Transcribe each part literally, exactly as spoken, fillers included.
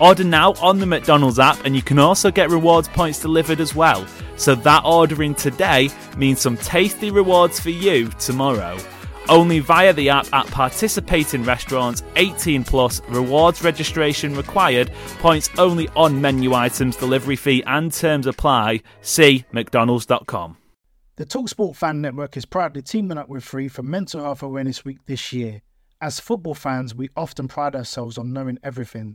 Order now on the McDonald's app, and you can also get rewards points delivered as well. So that ordering today means some tasty rewards for you tomorrow. Only via the app at participating restaurants. Eighteen plus, rewards registration required, points only on menu items, delivery fee and terms apply. See mcdonalds dot com. The TalkSport Fan Network is proudly teaming up with Free for Mental Health Awareness Week this year. As football fans, we often pride ourselves on knowing everything,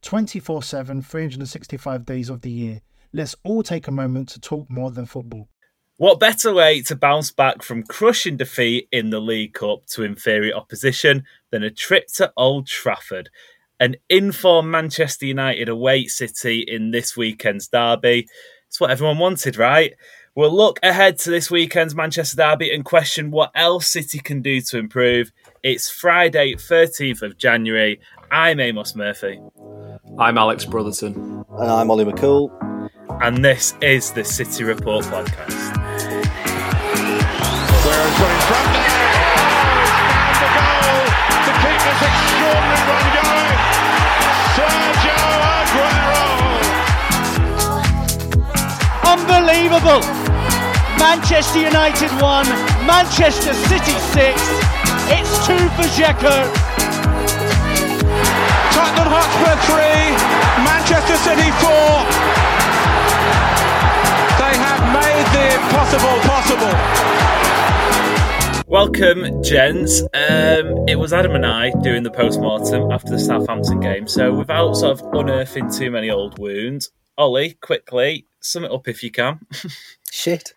twenty-four seven, three hundred sixty-five days of the year. Let's all take a moment to talk more than football. What better way to bounce back from crushing defeat in the League Cup to inferior opposition than a trip to Old Trafford? An in-form Manchester United await City in this weekend's derby. It's what everyone wanted, right? We'll look ahead to this weekend's Manchester derby and question what else City can do to improve. It's Friday, thirteenth of January. I'm Amos Murphy. I'm Alex Brotherton. And I'm Oli McCoole. And this is the City Report Podcast. Aguero's got in front there. And the goal. The keeper's extraordinary run going. Sergio Aguero. Unbelievable. Manchester United one, Manchester City six, it's two for Dzeko. Tottenham Hotspur three, Manchester City four. They have made the impossible possible. Welcome, gents. Um, it was Adam and I doing the post-mortem after the Southampton game, so without sort of unearthing too many old wounds, Ollie, quickly, sum it up if you can. Shit.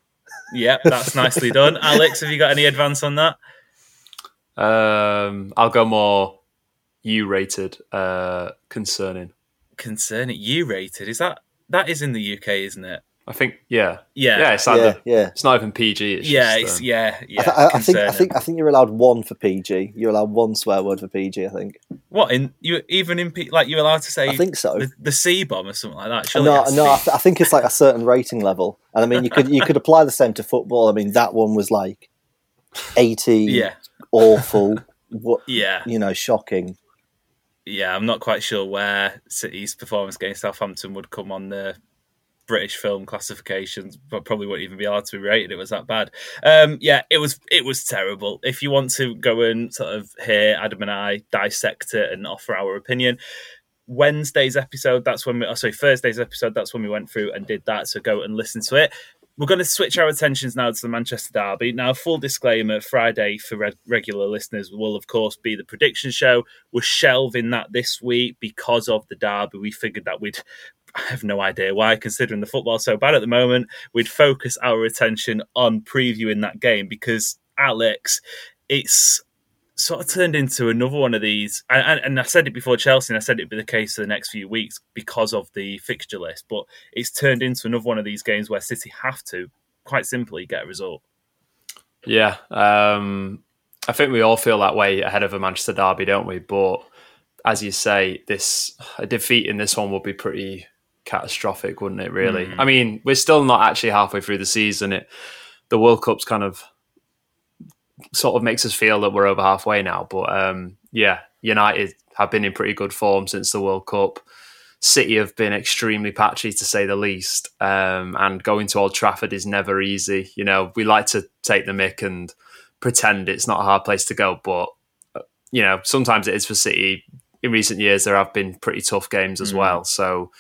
Yeah, that's nicely done. Alex, have you got any advance on that? Um, I'll go more U-rated, uh, concerning. Concerning, U-rated? Is that, that is in the U K, isn't it? I think, yeah. Yeah. Yeah, it's, yeah, the, yeah. It's not even P G. It's yeah, just, it's, um, yeah, yeah. I, th- I, think, I, think, I think you're allowed one for P G. You're allowed one swear word for P G, I think. What, in you even in P G? Like, you're allowed to say I think so. the, the C-bomb or something like that? Surely no, no I, th- I think it's like a certain rating level. And I mean, you could you could apply the same to football. I mean, that one was like eighty, yeah. awful, what, yeah. you know, shocking. Yeah, I'm not quite sure where City's performance against Southampton would come on the British film classifications, but probably wouldn't even be allowed to be rated. It was that bad. Um, yeah, it was it was terrible. If you want to go and sort of hear Adam and I dissect it and offer our opinion, Wednesday's episode, that's when we, oh, sorry, Thursday's episode, that's when we went through and did that. So go and listen to it. We're going to switch our attentions now to the Manchester derby. Now, full disclaimer, Friday for re- regular listeners will, of course, be the prediction show. We're shelving that this week because of the derby. We figured that we'd, I have no idea why, considering the football's so bad at the moment, we'd focus our attention on previewing that game because, Alex, it's sort of turned into another one of these. And, and I said it before Chelsea, and I said it'd be the case for the next few weeks because of the fixture list. But it's turned into another one of these games where City have to, quite simply, get a result. Yeah. Um, I think we all feel that way ahead of a Manchester derby, don't we? But as you say, this a defeat in this one would be pretty catastrophic, wouldn't it, really? Mm. I mean, we're still not actually halfway through the season. It, the World Cup's kind of sort of makes us feel that we're over halfway now. But um, yeah, United have been in pretty good form since the World Cup. City have been extremely patchy, to say the least. Um, and going to Old Trafford is never easy. You know, we like to take the mick and pretend it's not a hard place to go. But, you know, sometimes it is for City. In recent years, there have been pretty tough games as mm. well. So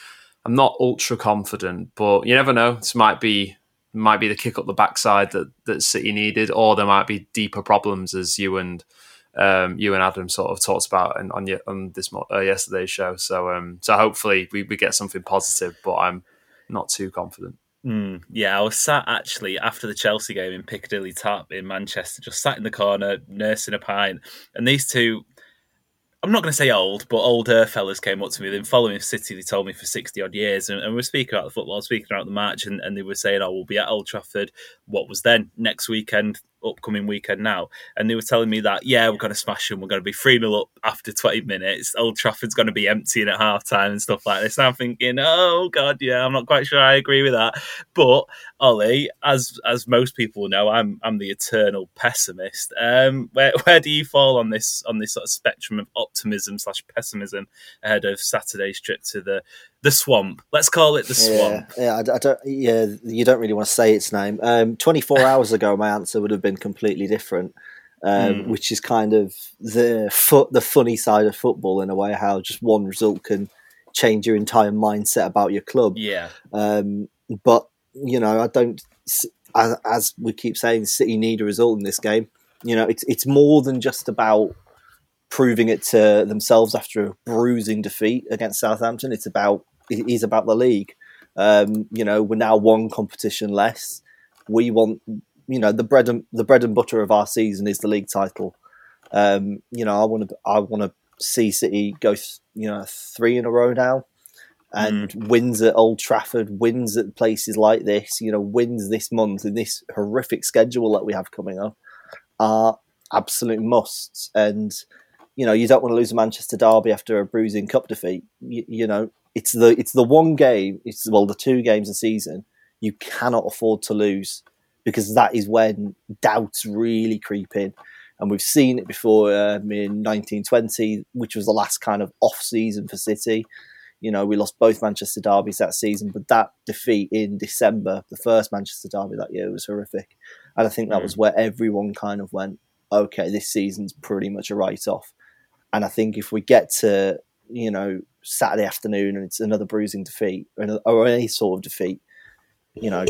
I'm not ultra confident, but you never know. This might be might be the kick up the backside that, that City needed, or there might be deeper problems, as you and um, you and Adam sort of talked about in, on your, on this uh, yesterday's show. So um, so hopefully we, we get something positive, but I'm not too confident. Mm, yeah, I was sat actually after the Chelsea game in Piccadilly Tap in Manchester, just sat in the corner nursing a pint, and these two, I'm not going to say old, but older fellas came up to me. They've been following City, they told me, for sixty odd years, and, and we were speaking about the football, speaking about the match, and, and they were saying, oh, we'll be at Old Trafford, what was then, next weekend, upcoming weekend now, and they were telling me that, yeah, we're going to smash them, we're going to be three nil up after twenty minutes, Old Trafford's going to be emptying at half time and stuff like this, and I'm thinking, oh god, yeah, I'm not quite sure I agree with that. But Ollie, as as most people know, I'm I'm the eternal pessimist. Um, where where do you fall on this on this sort of spectrum of optimism slash pessimism ahead of Saturday's trip to the The swamp. Let's call it the swamp. Yeah, yeah, I don't. Yeah, you don't really want to say its name. Um, twenty-four hours ago, my answer would have been completely different, um, mm. which is kind of the fu- the funny side of football in a way. How just one result can change your entire mindset about your club. Yeah. Um, but you know, I don't. As, as we keep saying, City need a result in this game. You know, it's it's more than just about proving it to themselves after a bruising defeat against Southampton. It's about it is about the league. Um, you know, we're now one competition less. We want, you know, the bread and the bread and butter of our season is the league title. Um, you know, I want to I want to see City go, you know, three in a row now, and mm. wins at Old Trafford, wins at places like this. You know, wins this month in this horrific schedule that we have coming up are absolute musts. And you know, you don't want to lose a Manchester derby after a bruising cup defeat. You, you know, it's the it's the one game, it's well, the two games a season you cannot afford to lose, because that is when doubts really creep in. And we've seen it before um, in nineteen twenty, which was the last kind of off-season for City. You know, we lost both Manchester derbies that season, but that defeat in December, the first Manchester derby that year, was horrific. And I think that was where everyone kind of went, okay, this season's pretty much a write-off. And I think if we get to, you know, Saturday afternoon and it's another bruising defeat or any sort of defeat, you know,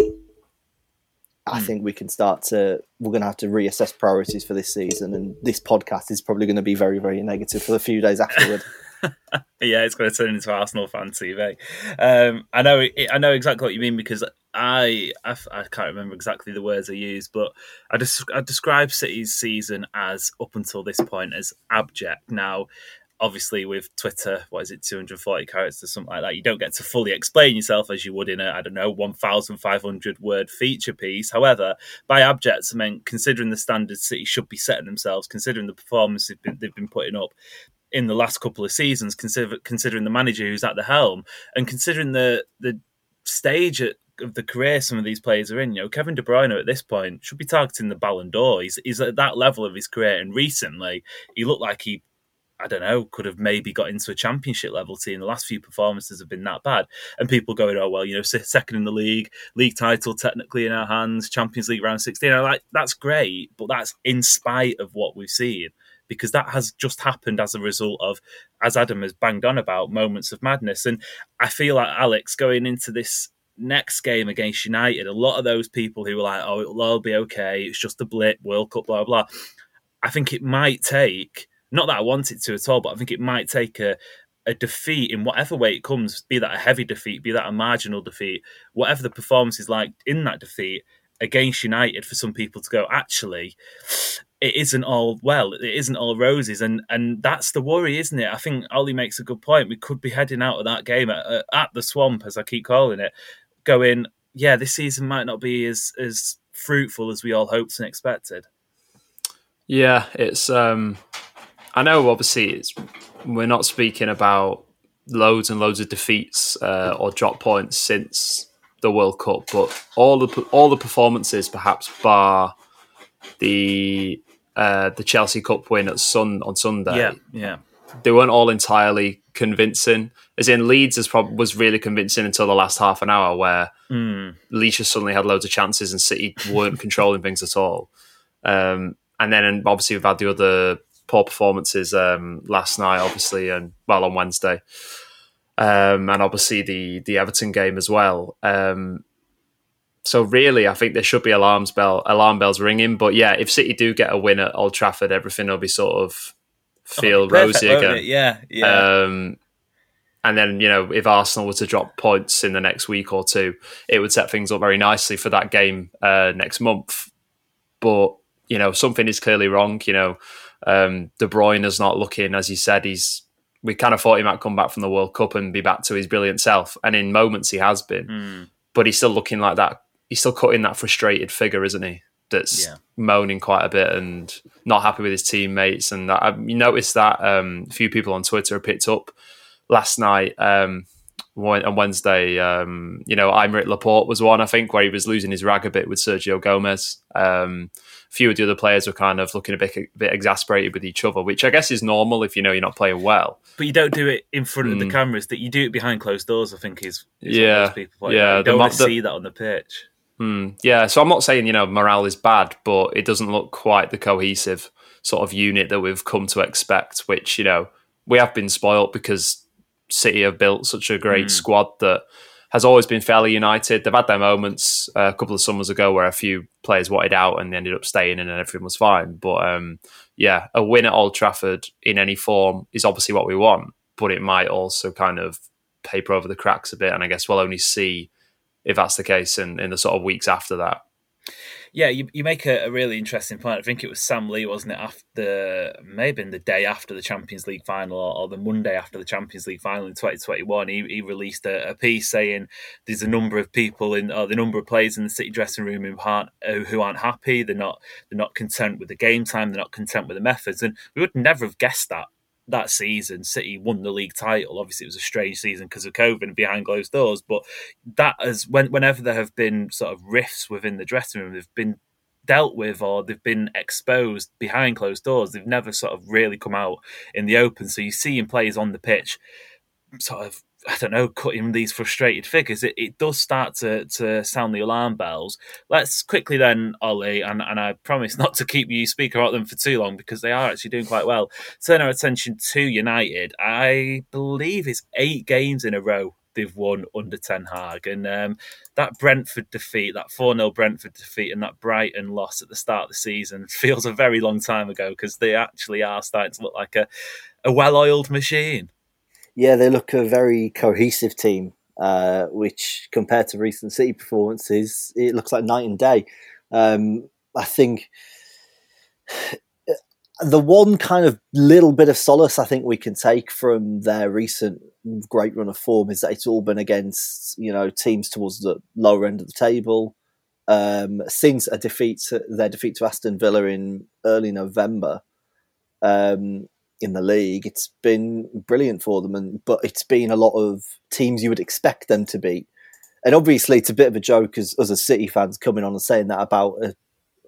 I think we can start to, we're going to have to reassess priorities for this season. And this podcast is probably going to be very, very negative for the few days afterward. Yeah, it's going to turn into Arsenal fan T V. Um, I know I know exactly what you mean, because I, I, I can't remember exactly the words I used, but I, des- I described City's season as, up until this point, as abject. Now, obviously with Twitter, what is it, two hundred forty characters or something like that, you don't get to fully explain yourself as you would in a, I don't know, fifteen hundred word feature piece. However, by abjects, I mean, considering the standards City should be setting themselves, considering the performance they've been, they've been putting up in the last couple of seasons, consider, considering the manager who's at the helm, and considering the the stage at, of the career some of these players are in. You know, Kevin De Bruyne at this point should be targeting the Ballon d'Or. He's, he's at that level of his career, and recently he looked like he, I don't know, could have maybe got into a championship level team. The last few performances have been that bad. And people going, oh, well, you know, second in the league, league title technically in our hands, Champions League round sixteen. I'm like, that's great, but that's in spite of what we've seen, because that has just happened as a result of, as Adam has banged on about, moments of madness. And I feel like, Alex, going into this next game against United, a lot of those people who were like, oh, it'll all be okay, it's just a blip, World Cup, blah, blah, I think it might take, not that I want it to at all, but I think it might take a, a defeat in whatever way it comes, be that a heavy defeat, be that a marginal defeat, whatever the performance is like in that defeat against United, for some people to go, actually, it isn't all well, it isn't all roses. And and that's the worry, isn't it? I think Oli makes a good point. We could be heading out of that game at, at the swamp, as I keep calling it, going, yeah, this season might not be as, as fruitful as we all hoped and expected. Yeah, it's, um, I know obviously it's, we're not speaking about loads and loads of defeats uh, or drop points since the World Cup, but all the all the performances, perhaps bar the uh, the Chelsea Cup win at Sun on Sunday, yeah, yeah, they weren't all entirely convincing. As in, Leeds is probably, was really convincing until the last half an hour, where mm. Leeds just suddenly had loads of chances and City weren't controlling things at all. Um, and then obviously we've had the other poor performances um, last night, obviously, and well, on Wednesday. um, and obviously the the Everton game as well. Um, so really, I think there should be alarms bell alarm bells ringing. But yeah, if City do get a win at Old Trafford, everything will be sort of feel oh, perfect, rosy again. Yeah, yeah. Um, and then, you know, if Arsenal were to drop points in the next week or two, it would set things up very nicely for that game uh, next month. But, you know, something is clearly wrong. You know, um, De Bruyne is not looking, as you said, he's, we kind of thought he might come back from the World Cup and be back to his brilliant self. And in moments he has been, mm. but he's still looking like that. He's still cutting that frustrated figure, isn't he? That's yeah. moaning quite a bit and not happy with his teammates. And that, I noticed that um, a few people on Twitter have picked up last night um, on Wednesday, um, you know, Aymeric Laporte was one, I think, where he was losing his rag a bit with Sergio Gomez. Um, a few of the other players were kind of looking a bit, a bit exasperated with each other, which I guess is normal if you know you're not playing well. But you don't do it in front mm. of the cameras. That you do it behind closed doors, I think, is, is yeah. what most people like. Yeah, you don't the, want to the, see that on the pitch. Mm, yeah, so I'm not saying, you know, morale is bad, but it doesn't look quite the cohesive sort of unit that we've come to expect, which, you know, we have been spoiled because City have built such a great mm. squad that has always been fairly united. They've had their moments uh, a couple of summers ago where a few players wanted out and they ended up staying in and everything was fine. But um, yeah, a win at Old Trafford in any form is obviously what we want, but it might also kind of paper over the cracks a bit. And I guess we'll only see if that's the case in, in the sort of weeks after that. Yeah, you, you make a, a really interesting point. I think it was Sam Lee, wasn't it, after maybe the day after the Champions League final or, or the Monday after the Champions League final in twenty twenty-one, he, he released a, a piece saying there's a number of people in, or the number of players in the City dressing room who aren't, who aren't happy. They're not, they're not content with the game time. They're not content with the methods. And we would never have guessed that. That season, City won the league title. Obviously, it was a strange season because of COVID and behind closed doors. But that has, when, whenever there have been sort of rifts within the dressing room, they've been dealt with or they've been exposed behind closed doors. They've never sort of really come out in the open. So you see in players on the pitch, sort of, I don't know, cutting these frustrated figures. It, it does start to to sound the alarm bells. Let's quickly then, Ollie, and, and I promise not to keep you speaking about them for too long because they are actually doing quite well, turn our attention to United. I believe it's eight games in a row they've won under Ten Hag. And um, that Brentford defeat, that four nil Brentford defeat and that Brighton loss at the start of the season feels a very long time ago because they actually are starting to look like a, a well-oiled machine. Yeah, they look a very cohesive team, uh, which compared to recent City performances, it looks like night and day. Um, I think the one kind of little bit of solace I think we can take from their recent great run of form is that it's all been against, you know, teams towards the lower end of the table. Um, since a defeat, their defeat to Aston Villa in early November, um, in the league, it's been brilliant for them, and but it's been a lot of teams you would expect them to beat. And obviously it's a bit of a joke as, as a City fans coming on and saying that about uh,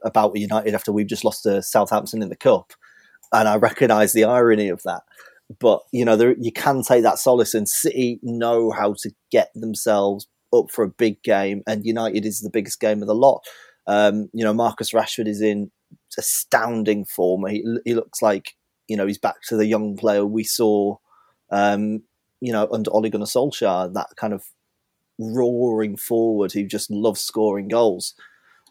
about United after we've just lost to Southampton in the Cup, and I recognise the irony of that, but you know, there, you can take that solace, and City know how to get themselves up for a big game, and United is the biggest game of the lot. Um, you know, Marcus Rashford is in astounding form. He, he looks like, you know, he's back to the young player we saw, um, you know, under Ole Gunnar Solskjaer, that kind of roaring forward who just loves scoring goals.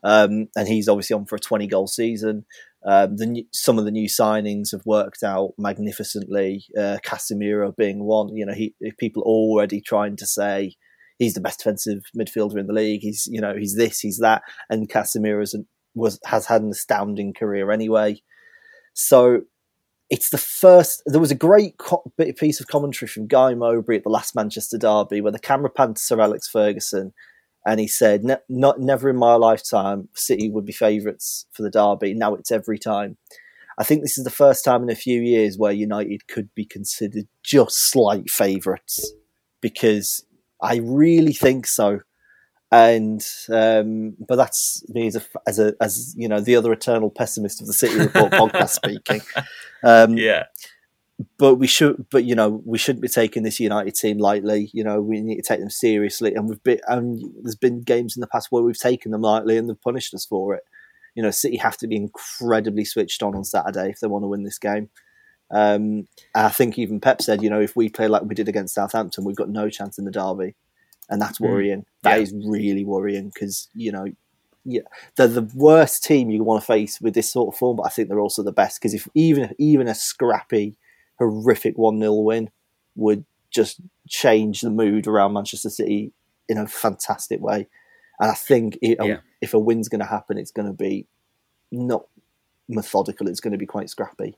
Um, and he's obviously on for a twenty-goal season. Um, the new, some of the new signings have worked out magnificently, uh, Casemiro being one. You know, he, people already trying to say he's the best defensive midfielder in the league. He's, you know, he's this, he's that. And Casemiro has had an astounding career anyway. So, it's the first, there was a great co- piece of commentary from Guy Mowbray at the last Manchester derby where the camera panned to Sir Alex Ferguson and he said, ne- "Not never in my lifetime City would be favourites for the derby. Now it's every time." I think this is the first time in a few years where United could be considered just slight favourites, because I really think so. And um, but that's me as a, as a as you know, the other eternal pessimist of the City Report podcast speaking. Um, yeah, but we should, but you know, we shouldn't be taking this United team lightly. You know, we need to take them seriously. And we've been, and there's been games in the past where we've taken them lightly and they've punished us for it. You know, City have to be incredibly switched on on Saturday if they want to win this game. Um, I think even Pep said, you know, if we play like we did against Southampton, we've got no chance in the derby. And that's worrying. Mm. That yeah. is really worrying because, you know, yeah, they're the worst team you want to face with this sort of form, but I think they're also the best because if even even a scrappy, horrific one nil win would just change the mood around Manchester City in a fantastic way. And I think it, yeah. um, if a win's going to happen, it's going to be not methodical. It's going to be quite scrappy.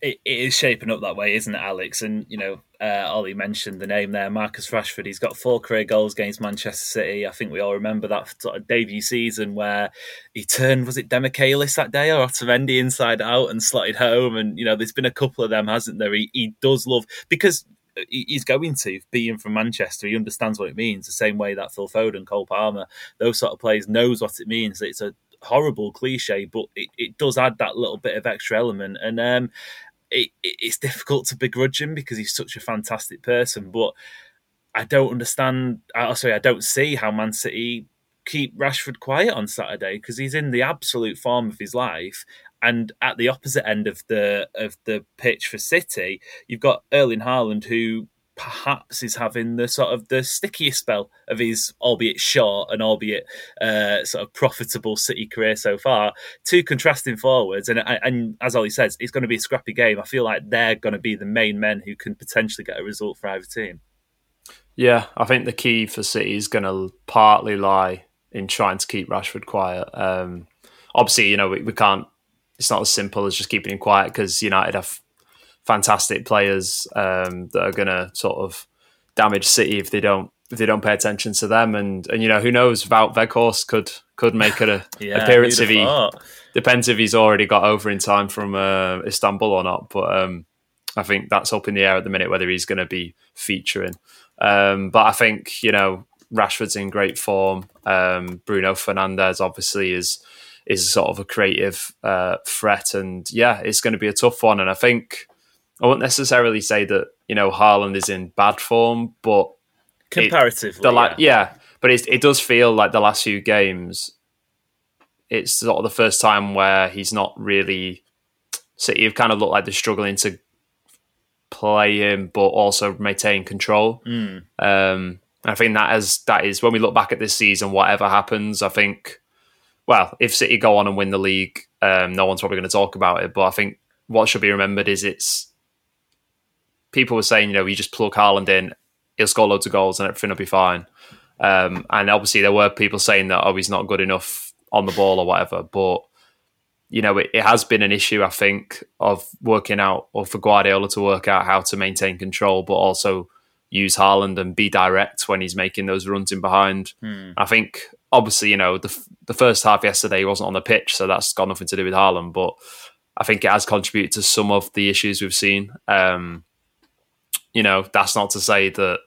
It, it is shaping up that way, isn't it, Alex? And, you know, uh, Ollie mentioned the name there, Marcus Rashford. He's got four career goals against Manchester City. I think we all remember that sort of debut season where he turned, was it Demichelis that day or Otamendi inside out and slotted home? And, you know, there's been a couple of them, hasn't there? He, he does love... Because... he's going to, being from Manchester, he understands what it means, the same way that Phil Foden, Cole Palmer, those sort of players, knows what it means. It's a horrible cliche, but it, it does add that little bit of extra element. And um, it, it's difficult to begrudge him because he's such a fantastic person, but I don't understand, oh, sorry, I don't see how Man City keep Rashford quiet on Saturday because he's in the absolute form of his life. And at the opposite end of the of the pitch for City, you've got Erling Haaland, who perhaps is having the sort of the stickiest spell of his, albeit short and albeit uh, sort of profitable City career so far. Two contrasting forwards, and and as Ollie says, it's going to be a scrappy game. I feel like they're going to be the main men who can potentially get a result for either team. Yeah, I think the key for City is going to partly lie in trying to keep Rashford quiet. Um, obviously, you know we, we can't. It's not as simple as just keeping him quiet because United have fantastic players um, that are going to sort of damage City if they don't if they don't pay attention to them. And and you know who knows, Wout Weghorst could could make an yeah, appearance if he depends if he's already got over in time from uh, Istanbul or not. But um, I think that's up in the air at the minute whether he's going to be featuring. Um, but I think you know Rashford's in great form. Um, Bruno Fernandes obviously is. is sort of a creative uh, threat. And yeah, it's going to be a tough one. And I think I wouldn't necessarily say that, you know, Haaland is in bad form, but... Comparatively, it, the, yeah. yeah. But it's, it does feel like the last few games, it's sort of the first time where he's not really... City have kind of looked like they're struggling to play him, but also maintain control. Mm. Um, I think that is, that is when we look back at this season, whatever happens, I think... Well, if City go on and win the league, um, no one's probably going to talk about it. But I think what should be remembered is it's... People were saying, you know, you just plug Haaland in, he'll score loads of goals and everything will be fine. Um, and obviously there were people saying that, oh, he's not good enough on the ball or whatever. But, you know, it, it has been an issue, I think, of working out, or for Guardiola to work out how to maintain control, but also use Haaland and be direct when he's making those runs in behind. Hmm. I think... Obviously, you know, the the first half yesterday he wasn't on the pitch, so that's got nothing to do with Haaland, but I think it has contributed to some of the issues we've seen. Um, you know, that's not to say that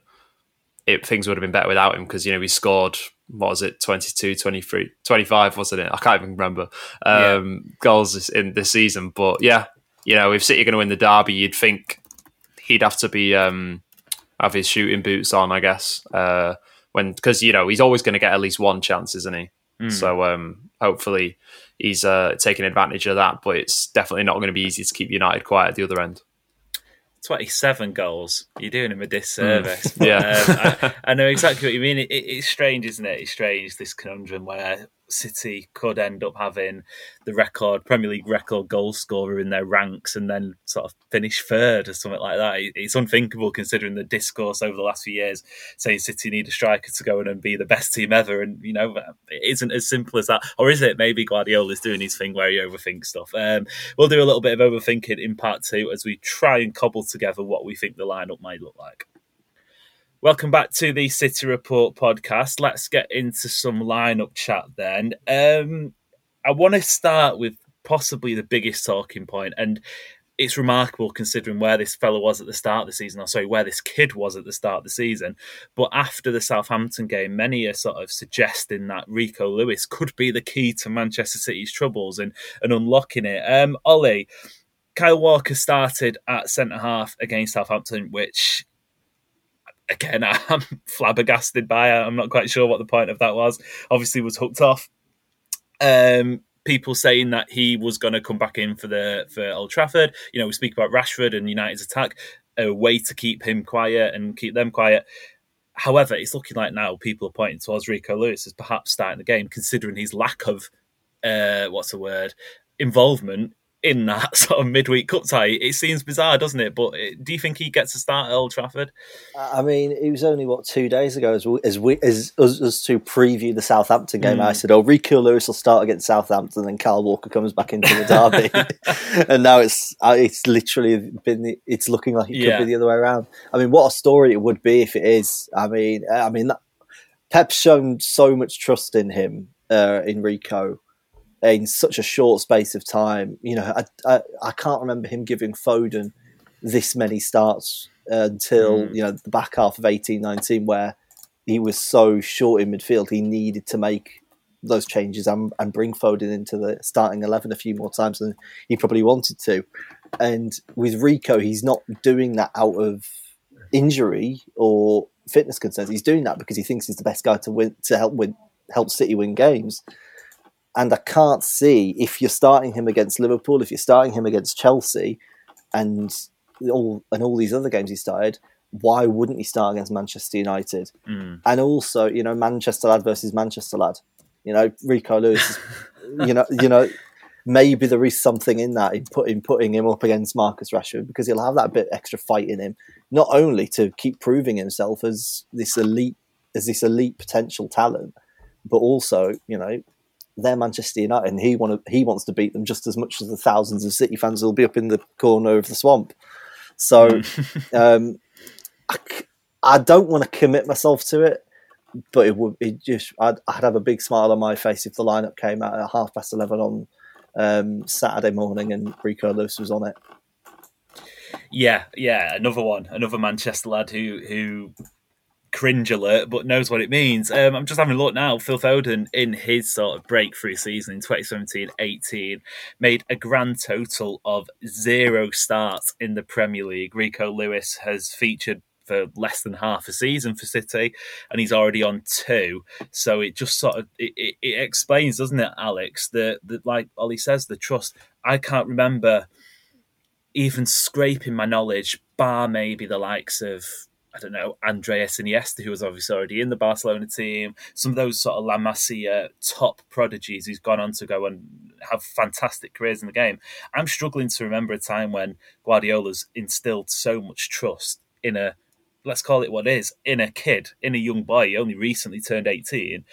it, things would have been better without him because, you know, he scored, what was it, twenty-two, twenty-three, twenty-five, wasn't it? I can't even remember um, yeah. goals in this season. But yeah, you know, if City are going to win the derby, you'd think he'd have to be um, have his shooting boots on, I guess. Uh Because, you know, he's always going to get at least one chance, isn't he? Mm. So um, hopefully he's uh, taking advantage of that. But it's definitely not going to be easy to keep United quiet at the other end. twenty-seven goals. You're doing him a disservice. Mm. yeah. Um, I, I know exactly what you mean. It, it, it's strange, isn't it? It's strange, this conundrum where City could end up having the record, Premier League record goal scorer in their ranks and then sort of finish third or something like that. It's unthinkable considering the discourse over the last few years saying City need a striker to go in and be the best team ever. And, you know, it isn't as simple as that. Or is it? Maybe Guardiola's doing his thing where he overthinks stuff. Um, we'll do a little bit of overthinking in part two as we try and cobble together what we think the lineup might look like. Welcome back to the City Report podcast. Let's get into some lineup chat then. Um, I want to start with possibly the biggest talking point, and it's remarkable considering where this fella was at the start of the season, or sorry, where this kid was at the start of the season. But after the Southampton game, many are sort of suggesting that Rico Lewis could be the key to Manchester City's troubles and, and unlocking it. Um, Ollie, Kyle Walker started at centre-half against Southampton, which... Again, I'm flabbergasted by it. I'm not quite sure what the point of that was. Obviously was hooked off. Um, people saying that he was going to come back in for the for Old Trafford. You know, we speak about Rashford and United's attack, a way to keep him quiet and keep them quiet. However, it's looking like now people are pointing towards Rico Lewis as perhaps starting the game, considering his lack of, uh, what's the word, involvement in that sort of midweek cup tie. It seems bizarre, doesn't it? But do you think he gets a start at Old Trafford? I mean, it was only, what, two days ago as we, as we as us, us to preview the Southampton game. Mm. I said, oh, Rico Lewis will start against Southampton and Kyle Walker comes back into the derby. And now it's it's literally been, it's looking like it yeah. could be the other way around. I mean, what a story it would be if it is. I mean, I mean, that, Pep's shown so much trust in him, uh, in Rico, in such a short space of time. You know, I, I, I can't remember him giving Foden this many starts uh, until, mm. you know, the back half of eighteen nineteen, where he was so short in midfield. He needed to make those changes and, and bring Foden into the starting eleven a few more times than he probably wanted to. And with Rico, he's not doing that out of injury or fitness concerns. He's doing that because he thinks he's the best guy to win, to help win, help City win games. And I can't see, if you're starting him against Liverpool, if you're starting him against Chelsea, and all and all these other games he started, why wouldn't he start against Manchester United? Mm. And also, you know, Manchester lad versus Manchester lad. You know, Rico Lewis. you know, you know, maybe there is something in that in putting putting him up against Marcus Rashford, because he'll have that bit extra fight in him, not only to keep proving himself as this elite as this elite potential talent, but also, you know, they're Manchester United, and he want to, he wants to beat them just as much as the thousands of City fans will be up in the corner of the swamp. So um, I, I don't want to commit myself to it, but it would it just I'd, I'd have a big smile on my face if the lineup came out at half past eleven on um, Saturday morning and Rico Lewis was on it. Yeah, yeah, another one, another Manchester lad who who. Cringe alert, but knows what it means. Um, I'm just having a look now. Phil Foden, in his sort of breakthrough season in twenty seventeen eighteen, made a grand total of zero starts in the Premier League. Rico Lewis has featured for less than half a season for City, and he's already on two. So it just sort of it, it, it explains, doesn't it, Alex? The the like Ollie says, the trust. I can't remember even scraping my knowledge, bar maybe the likes of, I don't know, Andreas Iniesta, who was obviously already in the Barcelona team, some of those sort of La Masia top prodigies who's gone on to go and have fantastic careers in the game. I'm struggling to remember a time when Guardiola's instilled so much trust in a, let's call it what it is, in a kid, in a young boy. He only recently turned eighteen.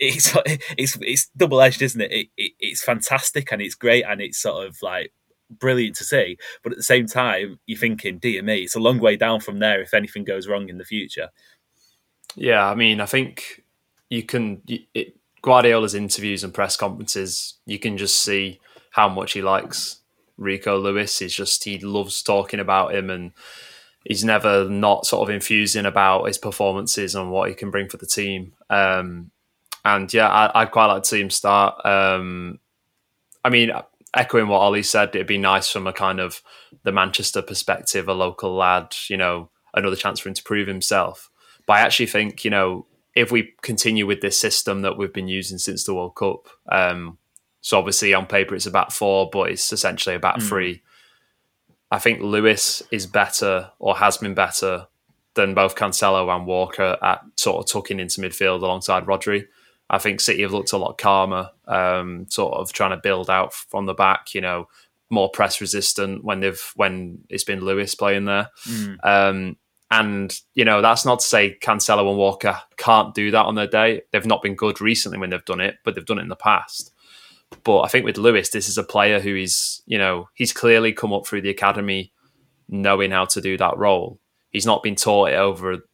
It's it's it's double-edged, isn't it? It, it it's fantastic and it's great and it's sort of like, brilliant to see, but at the same time you're thinking, dear me, it's a long way down from there if anything goes wrong in the future. Yeah, I mean, I think you can it, Guardiola's interviews and press conferences, you can just see how much he likes Rico Lewis. He's just, he loves talking about him, and he's never not sort of infusing about his performances and what he can bring for the team. Um, and yeah, I, I'd quite like to see him start. Um, I mean, echoing what Ollie said, it'd be nice from a kind of the Manchester perspective, a local lad, you know, another chance for him to prove himself. But I actually think, you know, if we continue with this system that we've been using since the World Cup, um, so obviously on paper it's a back four, but it's essentially a back mm. three. I think Lewis is better, or has been better, than both Cancelo and Walker at sort of tucking into midfield alongside Rodri. I think City have looked a lot calmer, um, sort of trying to build out from the back, you know, more press resistant when they've when it's been Lewis playing there. Mm. Um, and, you know, that's not to say Cancelo and Walker can't do that on their day. They've not been good recently when they've done it, but they've done it in the past. But I think with Lewis, this is a player who is, you know, he's clearly come up through the academy knowing how to do that role. He's not been taught it over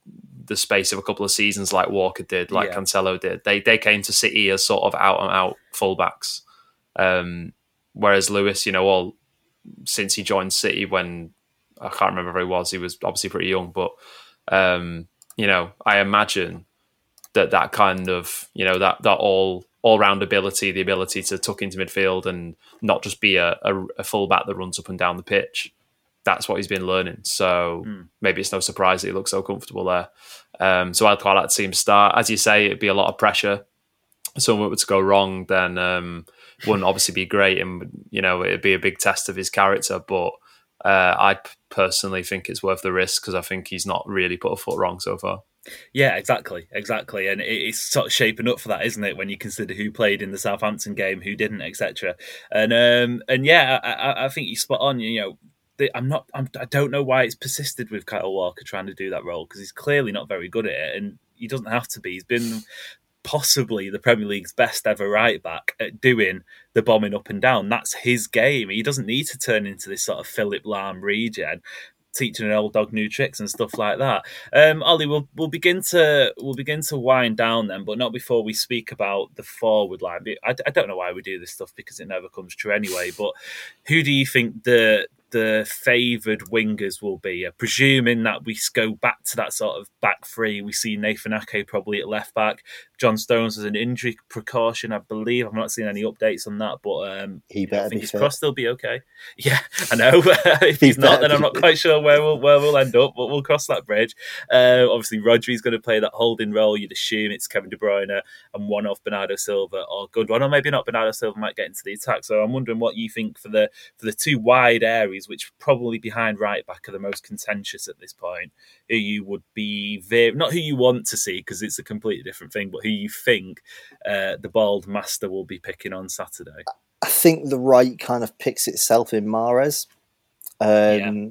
the space of a couple of seasons like Walker did, like yeah. Cancelo did. They they came to City as sort of out and out fullbacks, um, whereas Lewis, you know, all since he joined City when I can't remember who he was, he was obviously pretty young, but um, you know, I imagine that that kind of, you know, that that all all round ability, the ability to tuck into midfield and not just be a, a, a fullback that runs up and down the pitch. That's what he's been learning. So mm. maybe it's no surprise that he looks so comfortable there. Um, so I'd quite like to see him start. As you say, it'd be a lot of pressure. something were to go wrong, then um, wouldn't obviously be great, and you know it'd be a big test of his character. But uh, I personally think it's worth the risk because I think he's not really put a foot wrong so far. Yeah, exactly, exactly, and it's sort of shaping up for that, isn't it? When you consider who played in the Southampton game, who didn't, et cetera. And um, and yeah, I, I think you're spot on. You know, the, I'm not, I'm, I don't know why it's persisted with Kyle Walker trying to do that role because he's clearly not very good at it, and he doesn't have to be. He's been possibly the Premier League's best ever right back at doing the bombing up and down. That's his game. He doesn't need to turn into this sort of Philip Lahm regen, teaching an old dog new tricks and stuff like that. Um, Ollie, we'll we'll begin to we'll begin to wind down then, but not before we speak about the forward line. I, I don't know why we do this stuff because it never comes true anyway. But who do you think the the favoured wingers will be? Uh, presuming that we go back to that sort of back three, we see Nathan Ake probably at left back. John Stones was an injury precaution, I believe. I've not seen any updates on that, but um, he better I think be his cross will be okay. Yeah, I know. If he's not, then I'm not quite sure where we'll where we'll end up, but we'll cross that bridge. Uh, obviously, Rodri's going to play that holding role. You'd assume it's Kevin De Bruyne and one off Bernardo Silva or Goodwin, or maybe not. Bernardo Silva might get into the attack. So I'm wondering what you think for the for the two wide areas, which probably behind right back are the most contentious at this point. Who you would be very, not who you want to see because it's a completely different thing, but who you think uh, the bald master will be picking on Saturday? I think the right kind of picks itself in Mahrez, um, yeah.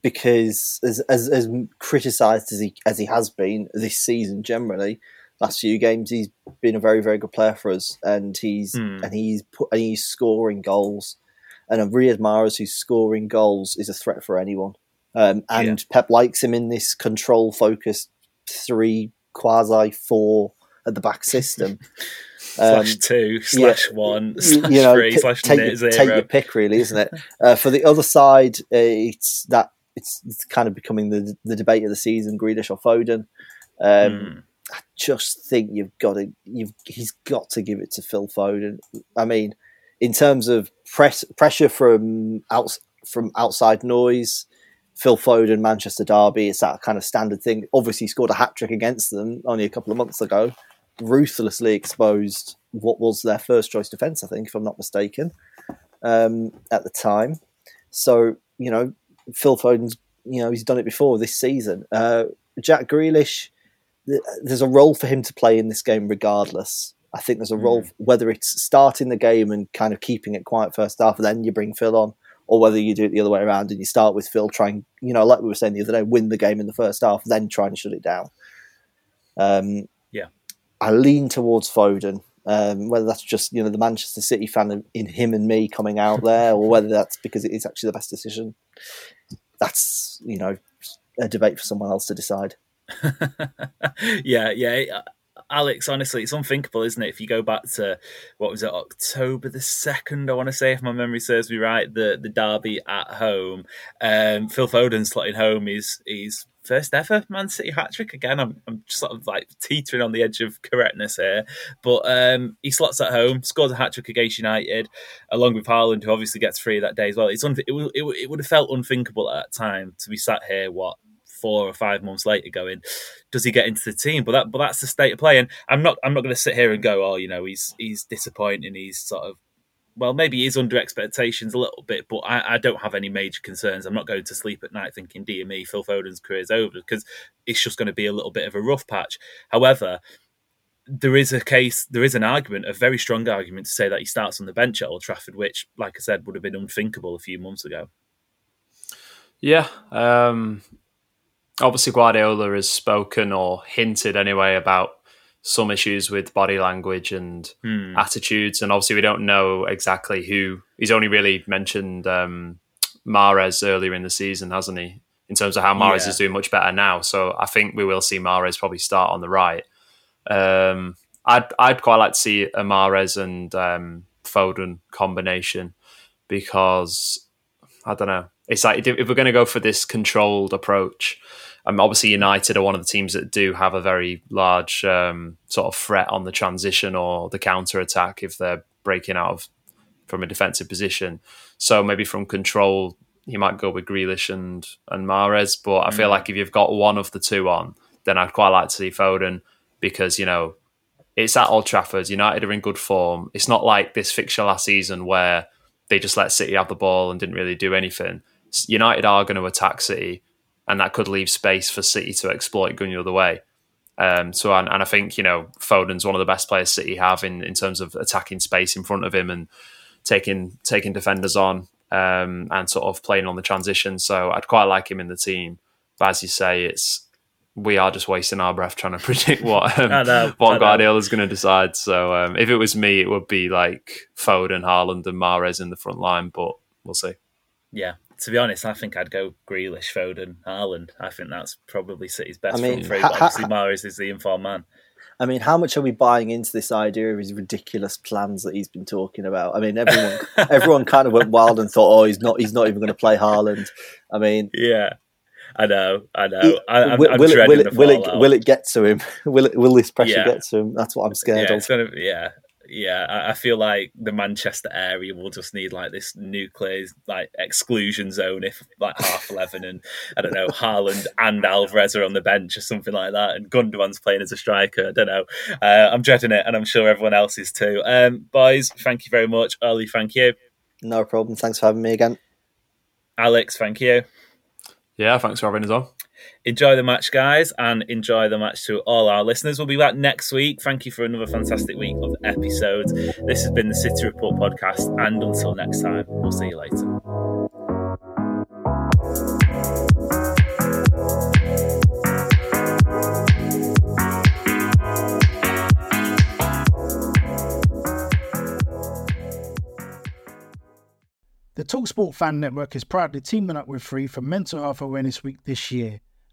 because as as, as criticised as he as he has been this season, generally last few games he's been a very very good player for us, and he's mm. and he's put, and he's scoring goals, and a Riyad Mahrez who's scoring goals is a threat for anyone, um, and yeah. Pep likes him in this control focused three quasi four. At the back system, um, slash two, slash yeah, one, slash you know, three, p- slash take, your, zero. Take your pick, really, isn't it? uh, for the other side, uh, it's that it's, it's kind of becoming the the debate of the season: Grealish or Foden. Um, mm. I just think you've got to you've he's got to give it to Phil Foden. I mean, in terms of press pressure from out, from outside noise. Phil Foden, Manchester derby, it's that kind of standard thing. Obviously, he scored a hat-trick against them only a couple of months ago. Ruthlessly exposed what was their first-choice defence, I think, if I'm not mistaken, um, at the time. So, you know, Phil Foden's, you know, he's done it before this season. Uh, Jack Grealish, th- there's a role for him to play in this game regardless. I think there's a mm. role, whether it's starting the game and kind of keeping it quiet first half, and then you bring Phil on, or whether you do it the other way around and you start with Phil trying, you know, like we were saying the other day, win the game in the first half, then try and shut it down. Um, yeah. I lean towards Foden, um, whether that's just, you know, the Manchester City fan in him and me coming out there, or whether that's because it is actually the best decision. That's, you know, a debate for someone else to decide. yeah, yeah. Alex, honestly, it's unthinkable, isn't it? If you go back to, what was it, October the second, I want to say, if my memory serves me right, the, the derby at home. Um, Phil Foden slotting home is is... first ever Man City hat-trick. Again, I'm I'm just sort of like teetering on the edge of correctness here. But um, he slots at home, scores a hat-trick against United, along with Haaland, who obviously gets free that day as well. It's un- it, w- it, w- it would have felt unthinkable at that time to be sat here, what, four or five months later going, does he get into the team? But that but that's the state of play. And I'm not I'm not going to sit here and go, oh, you know, he's he's disappointing. He's sort of, well, maybe he's under expectations a little bit, but I, I don't have any major concerns. I'm not going to sleep at night thinking, dear me, Phil Foden's career's over, because it's just going to be a little bit of a rough patch. However, there is a case, there is an argument, a very strong argument to say that he starts on the bench at Old Trafford, which, like I said, would have been unthinkable a few months ago. Yeah, um... Obviously, Guardiola has spoken or hinted anyway about some issues with body language and hmm. attitudes. And obviously, we don't know exactly who. He's only really mentioned um, Mahrez earlier in the season, hasn't he? In terms of how Mahrez yeah. is doing much better now. So I think we will see Mahrez probably start on the right. Um, I'd, I'd quite like to see a Mahrez and um, Foden combination because, I don't know, it's like if we're going to go for this controlled approach, um, obviously United are one of the teams that do have a very large um, sort of threat on the transition or the counter-attack if they're breaking out of from a defensive position. So maybe from control, you might go with Grealish and, and Mahrez. But I mm. feel like if you've got one of the two on, then I'd quite like to see Foden because, you know, it's at Old Trafford. United are in good form. It's not like this fixture last season where they just let City have the ball and didn't really do anything. United are going to attack City, and that could leave space for City to exploit going the other way. Um, so, and, and I think, you know, Foden's one of the best players City have in, in terms of attacking space in front of him and taking taking defenders on um, and sort of playing on the transition. So I'd quite like him in the team. But as you say, it's we are just wasting our breath trying to predict what um, I know, what Guardiola is going to decide. So um, if it was me, it would be like Foden, Haaland and Mahrez in the front line, but we'll see. Yeah. To be honest, I think I'd go Grealish, Foden, Haaland. I think that's probably City's best I mean, front three. Ha, ha, obviously, Mahrez is the informed man. I mean, how much are we buying into this idea of his ridiculous plans that he's been talking about? I mean, everyone everyone kind of went wild and thought, oh, he's not he's not even going to play Haaland. I mean... Yeah, I know, I know. It, I, I'm, will, I'm will, dreading it, will, the fallout. It, will it get to him? Will it? Will this pressure yeah. get to him? That's what I'm scared yeah, of. It's gonna, yeah, Yeah, I feel like the Manchester area will just need like this nuclear like exclusion zone if like half eleven and I don't know Haaland and Alvarez are on the bench or something like that, and Gundogan's playing as a striker. I don't know. Uh, I'm dreading it, and I'm sure everyone else is too. Um, boys, thank you very much. Oli, thank you. No problem. Thanks for having me again. Alex, thank you. Yeah, thanks for having us on. Enjoy the match, guys, and enjoy the match to all our listeners. We'll be back next week. Thank you for another fantastic week of episodes. This has been the City Report Podcast, and until next time, we'll see you later. The TalkSport Fan Network is proudly teaming up with Free for Mental Health Awareness Week this year.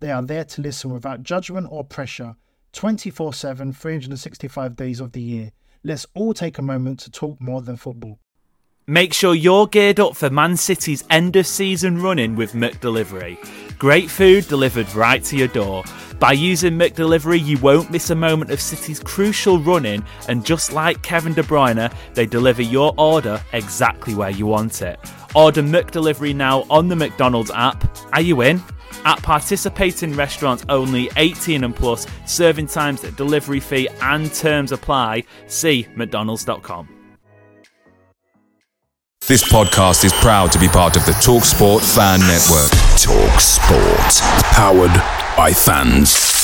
They are there to listen without judgment or pressure, twenty-four seven, three hundred sixty-five days of the year. Let's all take a moment to talk more than football. Make sure you're geared up for Man City's end-of-season run-in with McDelivery. Great food delivered right to your door. By using McDelivery, you won't miss a moment of City's crucial run-in, and just like Kevin De Bruyne, they deliver your order exactly where you want it. Order McDelivery now on the McDonald's app. Are you in? At participating restaurants only, eighteen and plus, serving times, delivery fee and terms apply. See mcdonalds dot com. This podcast is proud to be part of the TalkSport Fan Network. TalkSport. Powered by fans.